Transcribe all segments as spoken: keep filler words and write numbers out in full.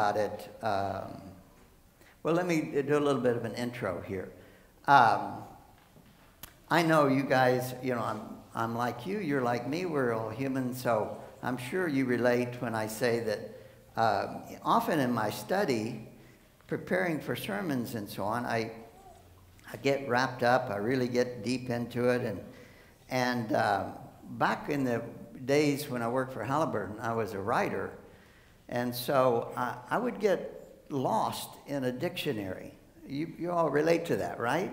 about it. Um, well, let me do a little bit of an intro here. Um, I know you guys, you know, I'm, I'm like you, you're like me, we're all human, so I'm sure you relate when I say that um, often in my study, preparing for sermons and so on, I, I get wrapped up, I really get deep into it, and, and uh, back in the days when I worked for Halliburton, I was a writer, and so I, I would get lost in a dictionary. You, you all relate to that, right?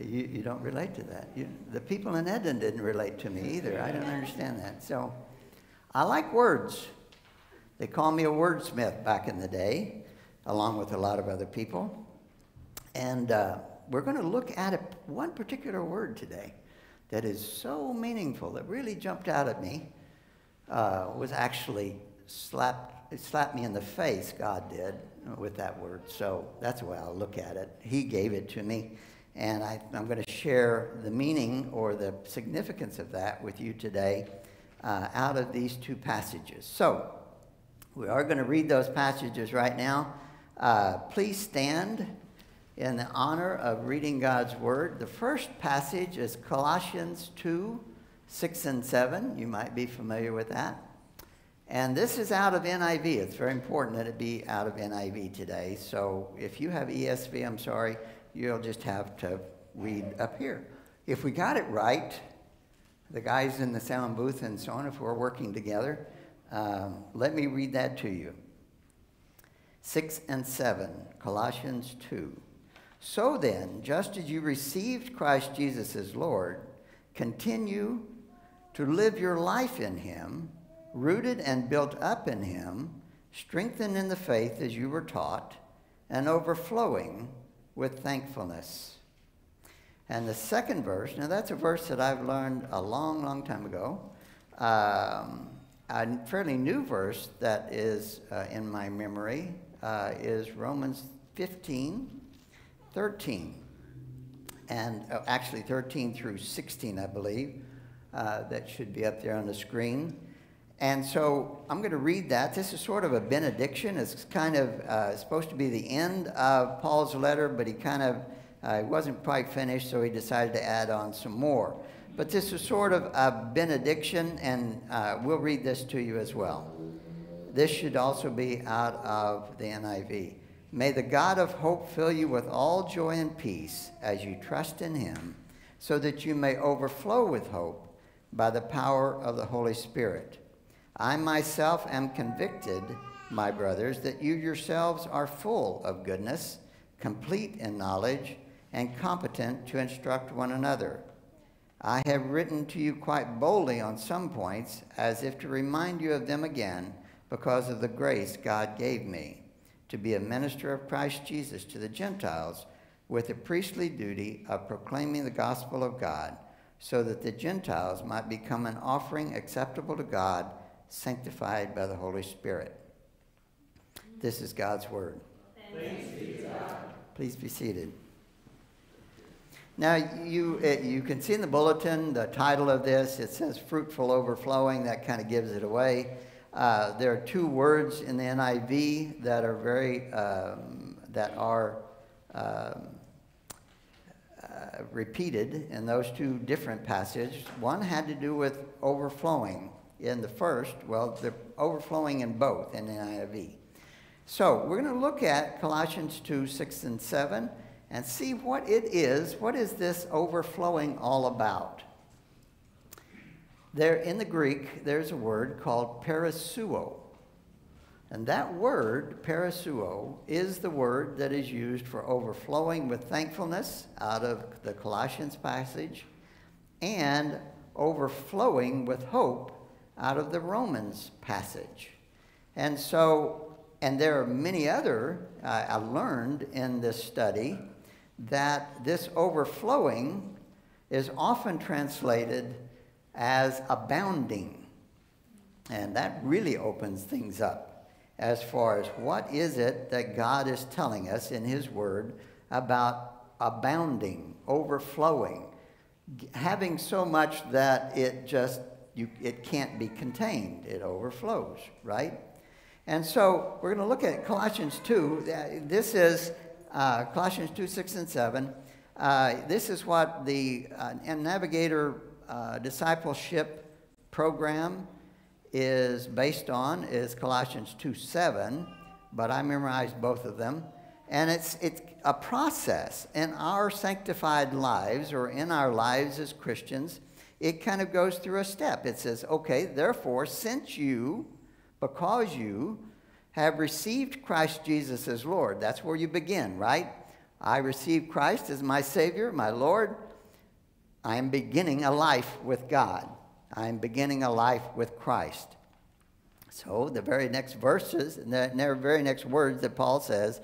You, you don't relate to that. You, the people in Eden didn't relate to me either. I don't understand that. So I like words. They called me a wordsmith back in the day, along with a lot of other people. And uh, we're going to look at a, one particular word today that is so meaningful, that really jumped out at me, uh, was actually slapped, it slapped me in the face, God did, with that word. So that's the way I'll look at it. He gave it to me. And I, I'm going to share the meaning or the significance of that with you today uh, out of these two passages. So we are going to read those passages right now. Uh, please stand in the honor of reading God's Word. The first passage is Colossians two, six and seven. You might be familiar with that. And this is out of N I V. It's very important that it be out of N I V today. So if you have E S V, I'm sorry, you'll just have to read up here. If we got it right, the guys in the sound booth and so on, if we're working together, um, let me read that to you. six and seven, Colossians two. So then, just as you received Christ Jesus as Lord, continue to live your life in him, rooted and built up in him, strengthened in the faith as you were taught, and overflowing with thankfulness. And the second verse, now that's a verse that I've learned a long, long time ago, um, a fairly new verse that is uh, in my memory, uh, is Romans fifteen, thirteen, and oh, actually thirteen through sixteen, I believe, uh, that should be up there on the screen. And so I'm going to read that. This is sort of a benediction. It's kind of uh, supposed to be the end of Paul's letter, but he kind of uh, wasn't quite finished, so he decided to add on some more. But this is sort of a benediction, and uh, we'll read this to you as well. This should also be out of the N I V. May the God of hope fill you with all joy and peace as you trust in him, so that you may overflow with hope by the power of the Holy Spirit. I myself am convicted, my brothers, that you yourselves are full of goodness, complete in knowledge, and competent to instruct one another. I have written to you quite boldly on some points, as if to remind you of them again, because of the grace God gave me, to be a minister of Christ Jesus to the Gentiles, with the priestly duty of proclaiming the gospel of God, so that the Gentiles might become an offering acceptable to God, sanctified by the Holy Spirit. This is God's word. Thanks be to God. Please be seated. Now, you, it, you can see in the bulletin the title of this. It says fruitful overflowing. That kind of gives it away. Uh, there are two words in the N I V that are very, um, that are um, uh, repeated in those two different passages. One had to do with overflowing. In the first, well, they're overflowing in both in the N I V. So we're going to look at Colossians two, six and seven and see what it is. What is this overflowing all about? There in the Greek, there's a word called perisseuō. And that word, perisseuō, is the word that is used for overflowing with thankfulness out of the Colossians passage, and overflowing with hope out of the Romans passage. And so, and there are many other, uh, I learned in this study, that this overflowing is often translated as abounding. And that really opens things up as far as what is it that God is telling us in his word about abounding, overflowing, having so much that it just You, it can't be contained. It overflows, right? And so we're going to look at Colossians two. This is uh, Colossians two, six, and seven. Uh, this is what the uh, Navigator uh, Discipleship Program is based on, is Colossians two, seven, but I memorized both of them. And it's, it's a process in our sanctified lives, or in our lives as Christians. It kind of goes through a step. It says, okay, therefore, since you, because you have received Christ Jesus as Lord. That's where you begin, right? I received Christ as my Savior, my Lord. I am beginning a life with God. I am beginning a life with Christ. So the very next verses, the very next words that Paul says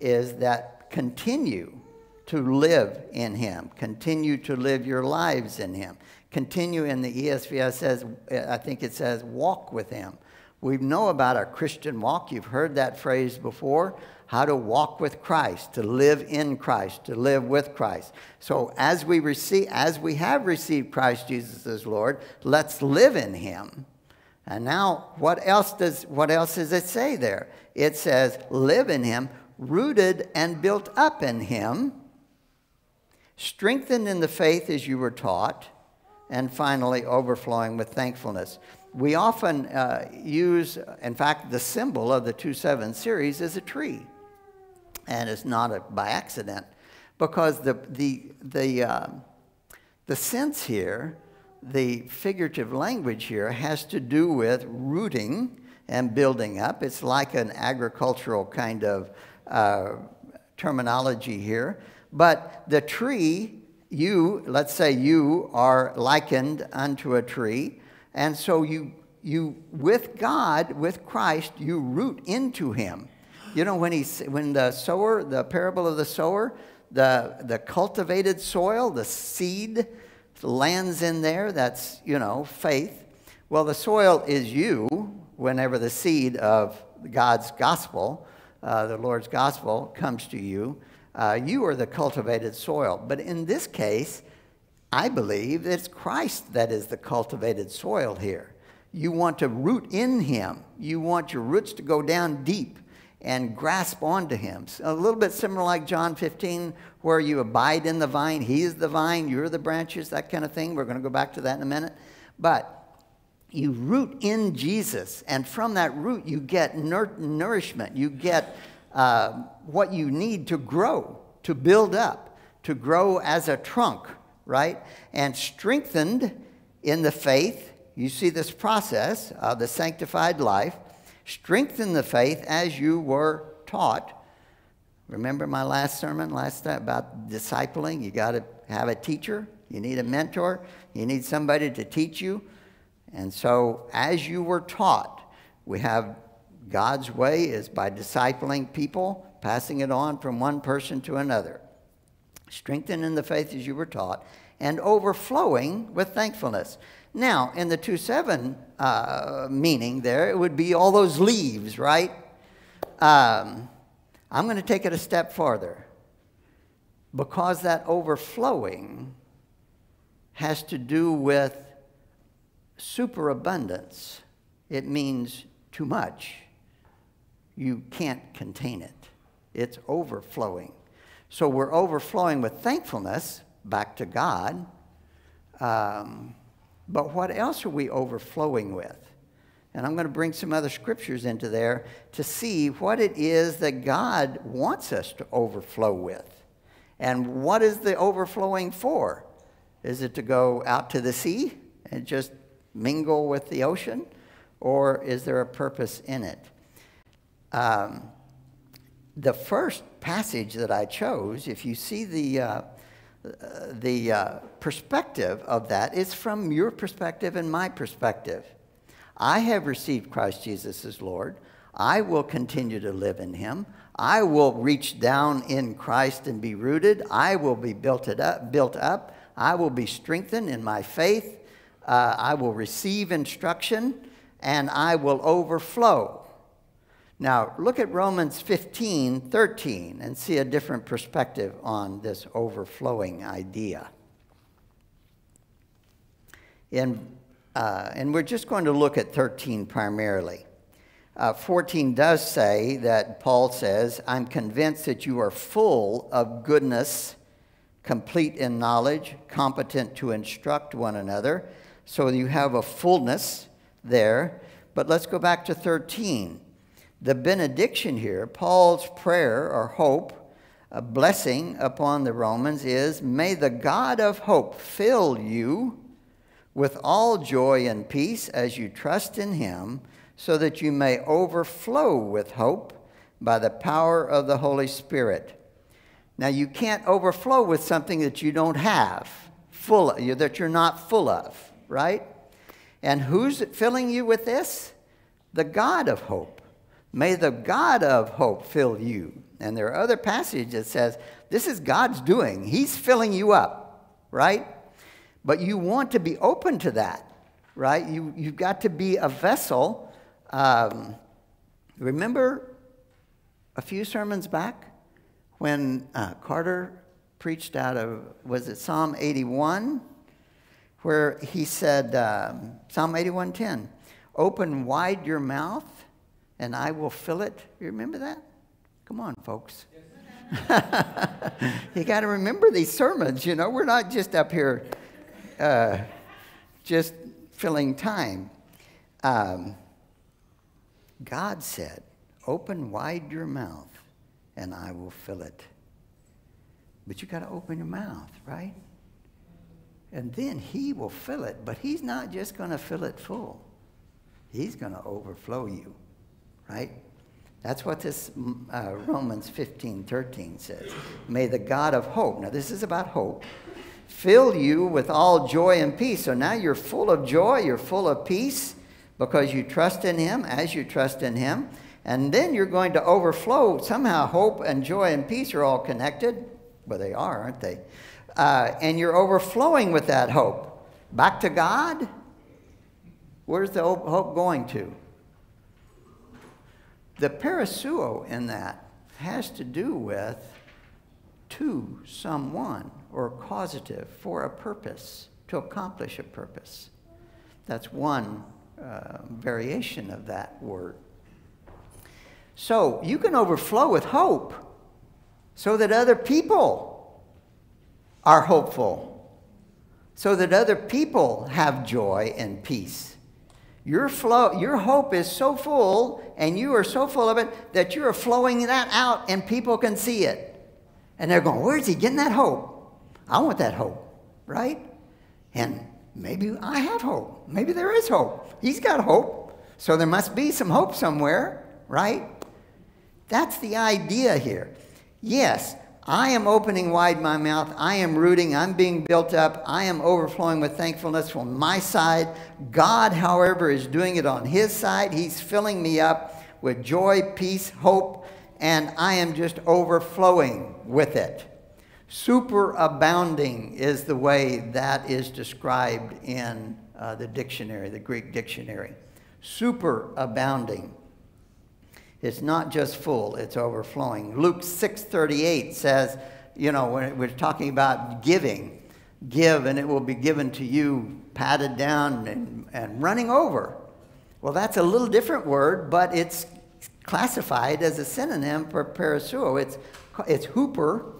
is that continue to live in him. Continue to live your lives in him. Continue, in the E S V, says, I think it says, walk with him. We know about our Christian walk. You've heard that phrase before, how to walk with Christ, to live in Christ, to live with Christ. So as we receive, as we have received Christ Jesus as Lord, let's live in him. And now what else does, what else does it say there? It says, live in him, rooted and built up in him, strengthened in the faith as you were taught, and finally overflowing with thankfulness. We often uh, use, in fact, the symbol of the two seven series is a tree. And it's not a, by accident, because the, the, the, uh, the sense here, the figurative language here, has to do with rooting and building up. It's like an agricultural kind of uh, terminology here. But the tree, you, let's say you are likened unto a tree. And so you, you, with God, with Christ, you root into him. You know, when, he, when the sower, the parable of the sower, the, the cultivated soil, the seed lands in there, that's, you know, faith. Well, the soil is you, whenever the seed of God's gospel, uh, the Lord's gospel, comes to you. Uh, you are the cultivated soil. But in this case, I believe it's Christ that is the cultivated soil here. You want to root in him. You want your roots to go down deep and grasp onto him. A little bit similar like John fifteen, where you abide in the vine. He is the vine. You're the branches, that kind of thing. We're going to go back to that in a minute. But you root in Jesus, and from that root you get nour nourishment. You get uh, what you need to grow, to build up, to grow as a trunk. Right? And strengthened in the faith. You see this process of the sanctified life. Strengthen the faith as you were taught. Remember my last sermon last time about discipling? You got to have a teacher. You need a mentor. You need somebody to teach you. And so as you were taught, we have God's way is by discipling people, passing it on from one person to another. Strengthened in the faith as you were taught, and overflowing with thankfulness. Now, in the two seven uh, meaning there, it would be all those leaves, right? Um, I'm going to take it a step farther. Because that overflowing has to do with superabundance. It means too much. You can't contain it. It's overflowing. So we're overflowing with thankfulness back to God. Um, but what else are we overflowing with? And I'm going to bring some other scriptures into there to see what it is that God wants us to overflow with. And what is the overflowing for? Is it to go out to the sea and just mingle with the ocean? Or is there a purpose in it? Um, the first passage that I chose, if you see the, uh, the uh, perspective of that, it's from your perspective and my perspective. I have received Christ Jesus as Lord. I will continue to live in him. I will reach down in Christ and be rooted. I will be built up, built up. I will be strengthened in my faith. Uh, I will receive instruction, and I will overflow. Now, look at Romans fifteen, thirteen, and see a different perspective on this overflowing idea. And, uh, and we're just going to look at thirteen primarily. uh, fourteen does say that Paul says, I'm convinced that you are full of goodness, complete in knowledge, competent to instruct one another. So you have a fullness there. But let's go back to thirteen. The benediction here, Paul's prayer or hope, a blessing upon the Romans is, may the God of hope fill you with all joy and peace as you trust in him, so that you may overflow with hope by the power of the Holy Spirit. Now, you can't overflow with something that you don't have, full of, that you're not full of, right? And who's filling you with this? The God of hope. May the God of hope fill you. And there are other passages that says, this is God's doing. He's filling you up, right? But you want to be open to that, right? You, you've got to be a vessel. Um, remember a few sermons back? When uh, Carter preached out of, was it Psalm eighty-one? Where he said, um, Psalm eighty-one ten, open wide your mouth and I will fill it. You remember that? Come on, folks. You got to remember these sermons, you know. We're not just up here uh, just filling time. Um, God said, open wide your mouth. And I will fill it. But you got to open your mouth, right? And then he will fill it, but he's not just going to fill it full. He's going to overflow you, right? That's what this uh, Romans fifteen thirteen says. May the God of hope, now this is about hope, fill you with all joy and peace. So now you're full of joy, you're full of peace, because you trust in him as you trust in him. And then you're going to overflow. Somehow hope and joy and peace are all connected. Well, they are, aren't they? Uh, and you're overflowing with that hope. Back to God? Where's the hope going to? The perisseuō in that has to do with to someone, or causative, for a purpose, to accomplish a purpose. That's one uh, variation of that word. So you can overflow with hope so that other people are hopeful, so that other people have joy and peace. Your, flow, your hope is so full, and you are so full of it, that you are flowing that out and people can see it. And they're going, where is he getting that hope? I want that hope, right? And maybe I have hope. Maybe there is hope. He's got hope, so there must be some hope somewhere, right? That's the idea here. Yes, I am opening wide my mouth. I am rooting. I'm being built up. I am overflowing with thankfulness from my side. God, however, is doing it on his side. He's filling me up with joy, peace, hope, and I am just overflowing with it. Superabounding is the way that is described in uh, the dictionary, the Greek dictionary. Superabounding. It's not just full, it's overflowing. Luke six thirty-eight says, you know, when we're talking about giving, give and it will be given to you, patted down and, and running over. Well, that's a little different word, but it's classified as a synonym for perisseuō. It's, it's hooper,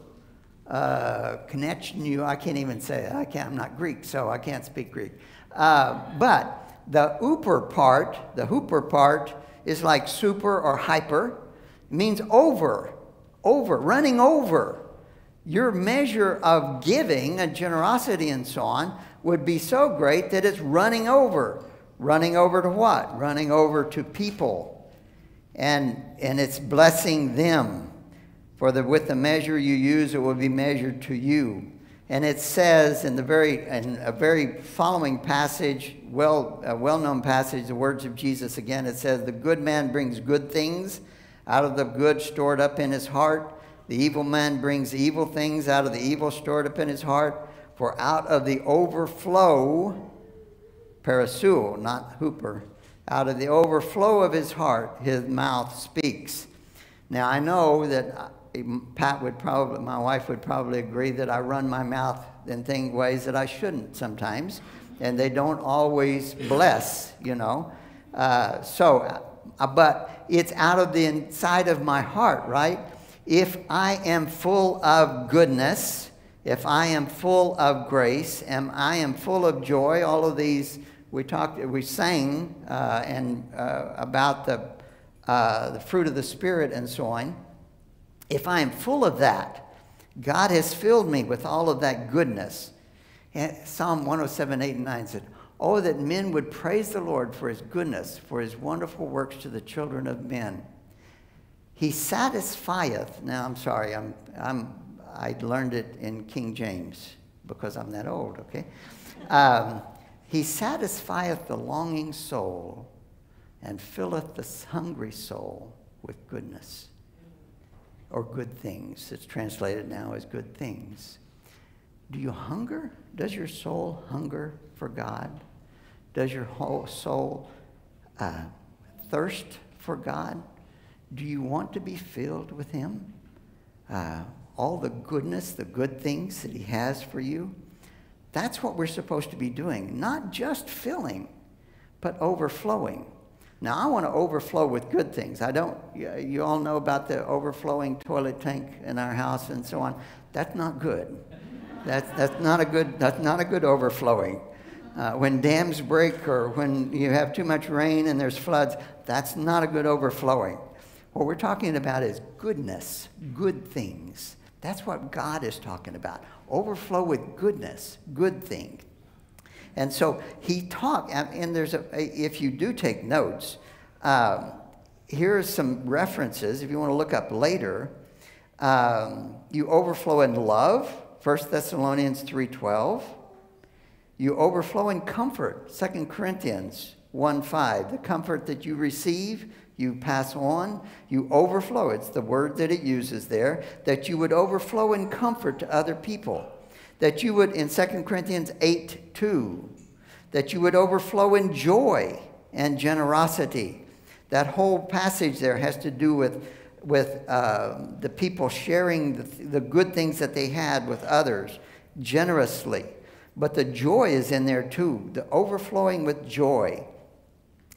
uh, konechniou, I can't even say it. I can't, I'm not Greek, so I can't speak Greek. Uh, but the hooper part, the hooper part, is like super or hyper. It means over, over, running over. Your measure of giving and generosity and so on would be so great that it's running over. Running over to what? Running over to people. And, and it's blessing them. For the, with the measure you use, it will be measured to you. And it says in, the very, in a very following passage, well, a well-known passage, the words of Jesus again, it says, the good man brings good things out of the good stored up in his heart. The evil man brings evil things out of the evil stored up in his heart. For out of the overflow, perisseuō, not hooper, out of the overflow of his heart, his mouth speaks. Now, I know that Pat would probably, my wife would probably agree that I run my mouth in thing, ways that I shouldn't sometimes, and they don't always bless, you know. Uh, so but it's out of the inside of my heart, right? If I am full of goodness, if I am full of grace, and I am full of joy, all of these we talked, we sang uh, and uh, about the uh, the fruit of the Spirit and so on. If I am full of that, God has filled me with all of that goodness. And Psalm one oh seven, eight, and nine said, "Oh, that men would praise the Lord for his goodness, for his wonderful works to the children of men. He satisfieth." Now, I'm sorry, I'm, I'm, I learned it in King James because I'm that old, okay? Um, he satisfieth the longing soul and filleth the hungry soul with goodness. Or good things. It's translated now as good things. Do you hunger? Does your soul hunger for God? Does your whole soul uh, thirst for God? Do you want to be filled with Him? Uh, all the goodness, the good things that He has for you? That's what we're supposed to be doing. Not just filling, but overflowing. Now, I want to overflow with good things. I don't, you all know about the overflowing toilet tank in our house and so on. That's not good. That's, that's, not, a good, that's not a good overflowing. Uh, when dams break or when you have too much rain and there's floods, that's not a good overflowing. What we're talking about is goodness, good things. That's what God is talking about. Overflow with goodness, good things. And so he talked, and there's a, if you do take notes, um, here are some references, if you want to look up later. Um, you overflow in love, First Thessalonians three twelve. You overflow in comfort, Second Corinthians one five. The comfort that you receive, you pass on, you overflow. It's the word that it uses there, that you would overflow in comfort to other people. That you would, in Second Corinthians eight two, that you would overflow in joy and generosity. That whole passage there has to do with, with uh, the people sharing the, the good things that they had with others generously. But the joy is in there too, the overflowing with joy.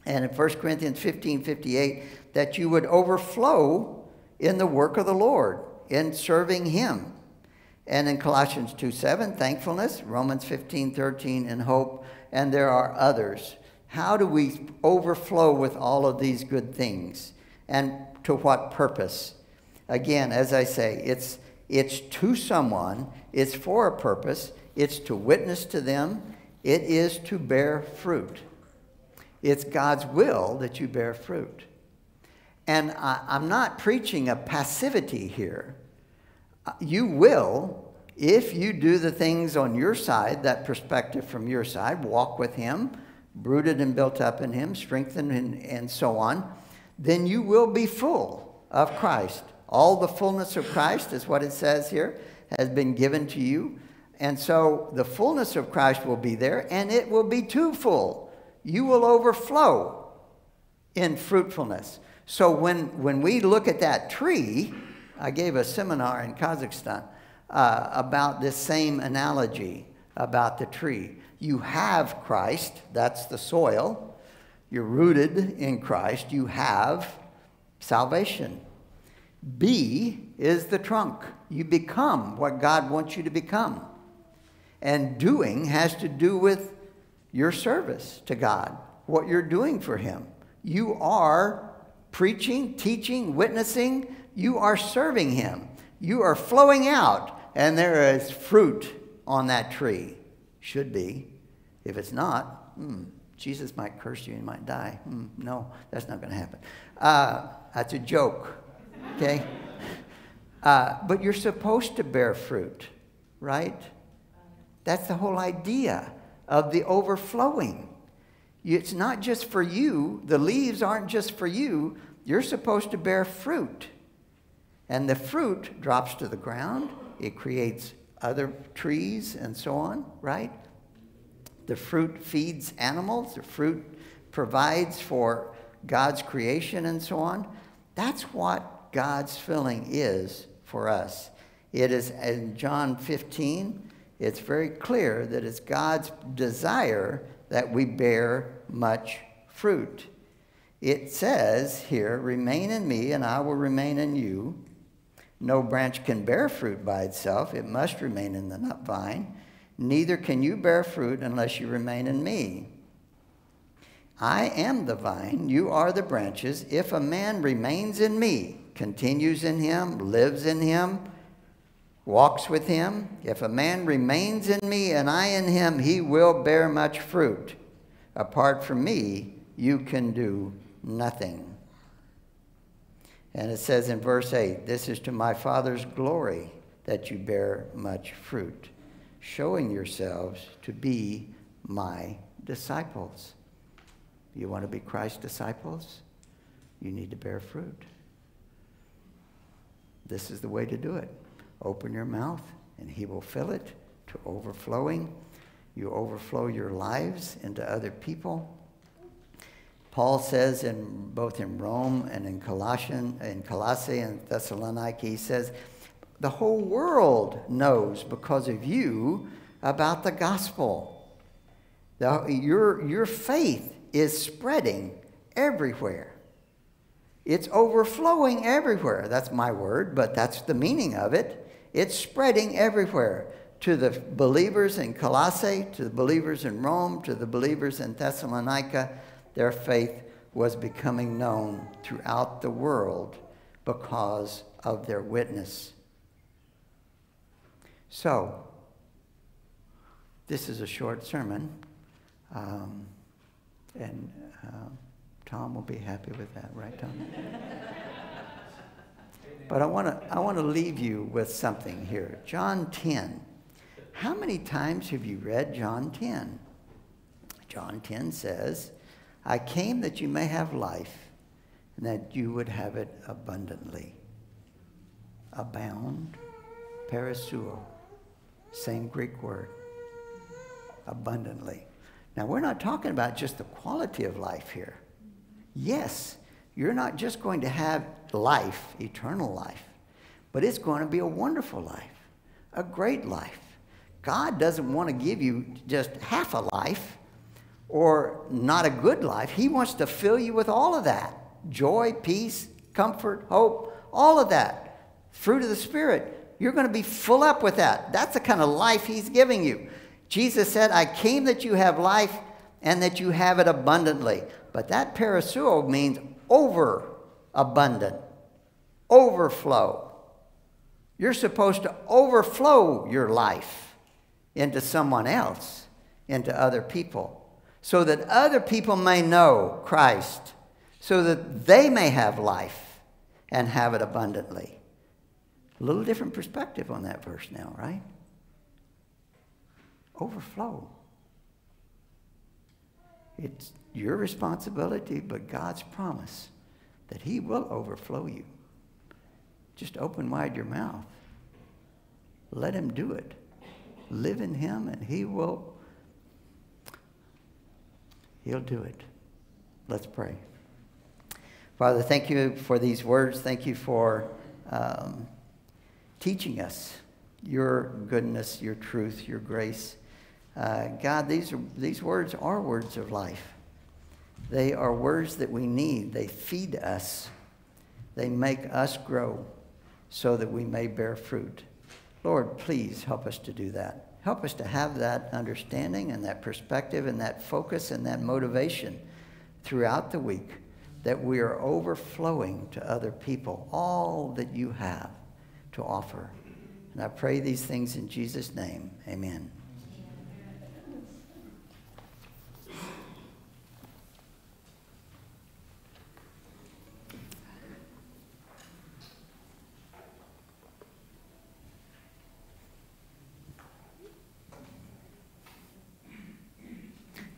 And in First Corinthians fifteen fifty-eight, that you would overflow in the work of the Lord, in serving Him. And in Colossians two seven, thankfulness, Romans fifteen thirteen, and hope, and there are others. How do we overflow with all of these good things? And to what purpose? Again, as I say, it's, it's to someone, it's for a purpose, it's to witness to them, it is to bear fruit. It's God's will that you bear fruit. And I, I'm not preaching a passivity here. You will, if you do the things on your side, that perspective from your side, walk with Him, rooted and built up in Him, strengthened and, and so on, then you will be full of Christ. All the fullness of Christ is what it says here, has been given to you. And so the fullness of Christ will be there, and it will be too full. You will overflow in fruitfulness. So when, when we look at that tree, I gave a seminar in Kazakhstan uh, about this same analogy about the tree. You have Christ, that's the soil. You're rooted in Christ. You have salvation. B is the trunk. You become what God wants you to become. And doing has to do with your service to God, what you're doing for Him. You are preaching, teaching, witnessing. You are serving Him. You are flowing out, and there is fruit on that tree. Should be. If it's not, hmm, Jesus might curse you and you might die. Hmm, no, that's not going to happen. Uh, that's a joke, okay? Uh, but you're supposed to bear fruit, right? That's the whole idea of the overflowing. It's not just for you. The leaves aren't just for you. You're supposed to bear fruit. And the fruit drops to the ground. It creates other trees and so on, right? The fruit feeds animals. The fruit provides for God's creation and so on. That's what God's filling is for us. It is in John fifteen, it's very clear that it's God's desire that we bear much fruit. It says here, remain in me and I will remain in you. No branch can bear fruit by itself. It must remain in the nut vine. Neither can you bear fruit unless you remain in me. I am the vine, you are the branches. If a man remains in me, continues in him, lives in him, walks with him. If a man remains in me and I in him, he will bear much fruit. Apart from me, you can do nothing. And it says in verse eight, this is to my Father's glory that you bear much fruit, showing yourselves to be my disciples. You want to be Christ's disciples? You need to bear fruit. This is the way to do it. Open your mouth, and he will fill it to overflowing. You overflow your lives into other people. Paul says, in both in Rome and in Colossians, in Colossae and Thessaloniki, he says, the whole world knows because of you about the gospel. The, your, your faith is spreading everywhere. It's overflowing everywhere. That's my word, but that's the meaning of it. It's spreading everywhere to the believers in Colossae, to the believers in Rome, to the believers in Thessalonica. Their faith was becoming known throughout the world because of their witness. So, this is a short sermon, um, and uh, Tom will be happy with that, right, Tom? But I want to I want to leave you with something here. John ten. How many times have you read John ten? John ten says, I came that you may have life, and that you would have it abundantly. Abound, perisseuō, same Greek word, abundantly. Now, we're not talking about just the quality of life here. Yes, you're not just going to have life, eternal life, but it's going to be a wonderful life, a great life. God doesn't want to give you just half a life or not a good life. He wants to fill you with all of that. Joy, peace, comfort, hope, all of that. Fruit of the Spirit. You're going to be full up with that. That's the kind of life he's giving you. Jesus said, I came that you have life and that you have it abundantly. But that perisseuō means overabundant, overflow. You're supposed to overflow your life into someone else, into other people, so that other people may know Christ, so that they may have life and have it abundantly. A little different perspective on that verse now, right? Overflow. It's your responsibility, but God's promise that he will overflow you. Just open wide your mouth. Let him do it. Live in him and he will, he'll do it. Let's pray. Father, thank you for these words. Thank you for um, teaching us your goodness, your truth, your grace. Uh, God, these, are, these words are words of life. They are words that we need. They feed us. They make us grow so that we may bear fruit. Lord, please help us to do that. Help us to have that understanding and that perspective and that focus and that motivation throughout the week, that we are overflowing to other people all that you have to offer. And I pray these things in Jesus' name. Amen.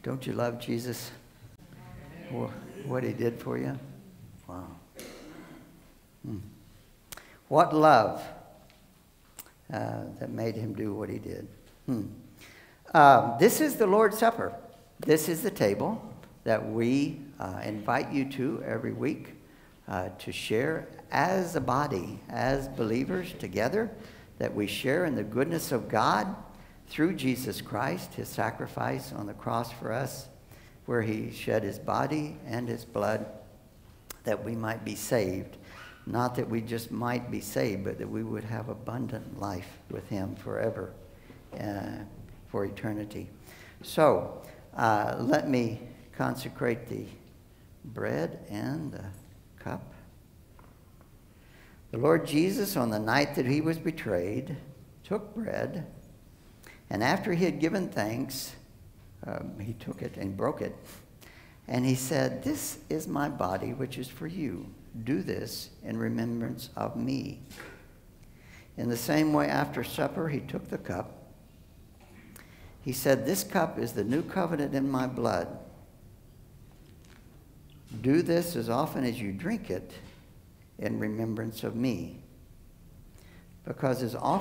Don't you love Jesus? Well, what he did for you? Wow. Hmm. What love uh, that made him do what he did. Hmm. Uh, this is the Lord's Supper. This is the table that we uh, invite you to every week uh, to share as a body, as believers together, that we share in the goodness of God through Jesus Christ, his sacrifice on the cross for us, where he shed his body and his blood that we might be saved. Not that we just might be saved, but that we would have abundant life with him forever, uh, for eternity. So uh, let me consecrate the bread and the cup. The Lord Jesus, on the night that he was betrayed, took bread, and after he had given thanks, um, he took it and broke it, and he said, "This is my body, which is for you. Do this in remembrance of me." In the same way, after supper, he took the cup. He said, "This cup is the new covenant in my blood. Do this as often as you drink it in remembrance of me." Because as often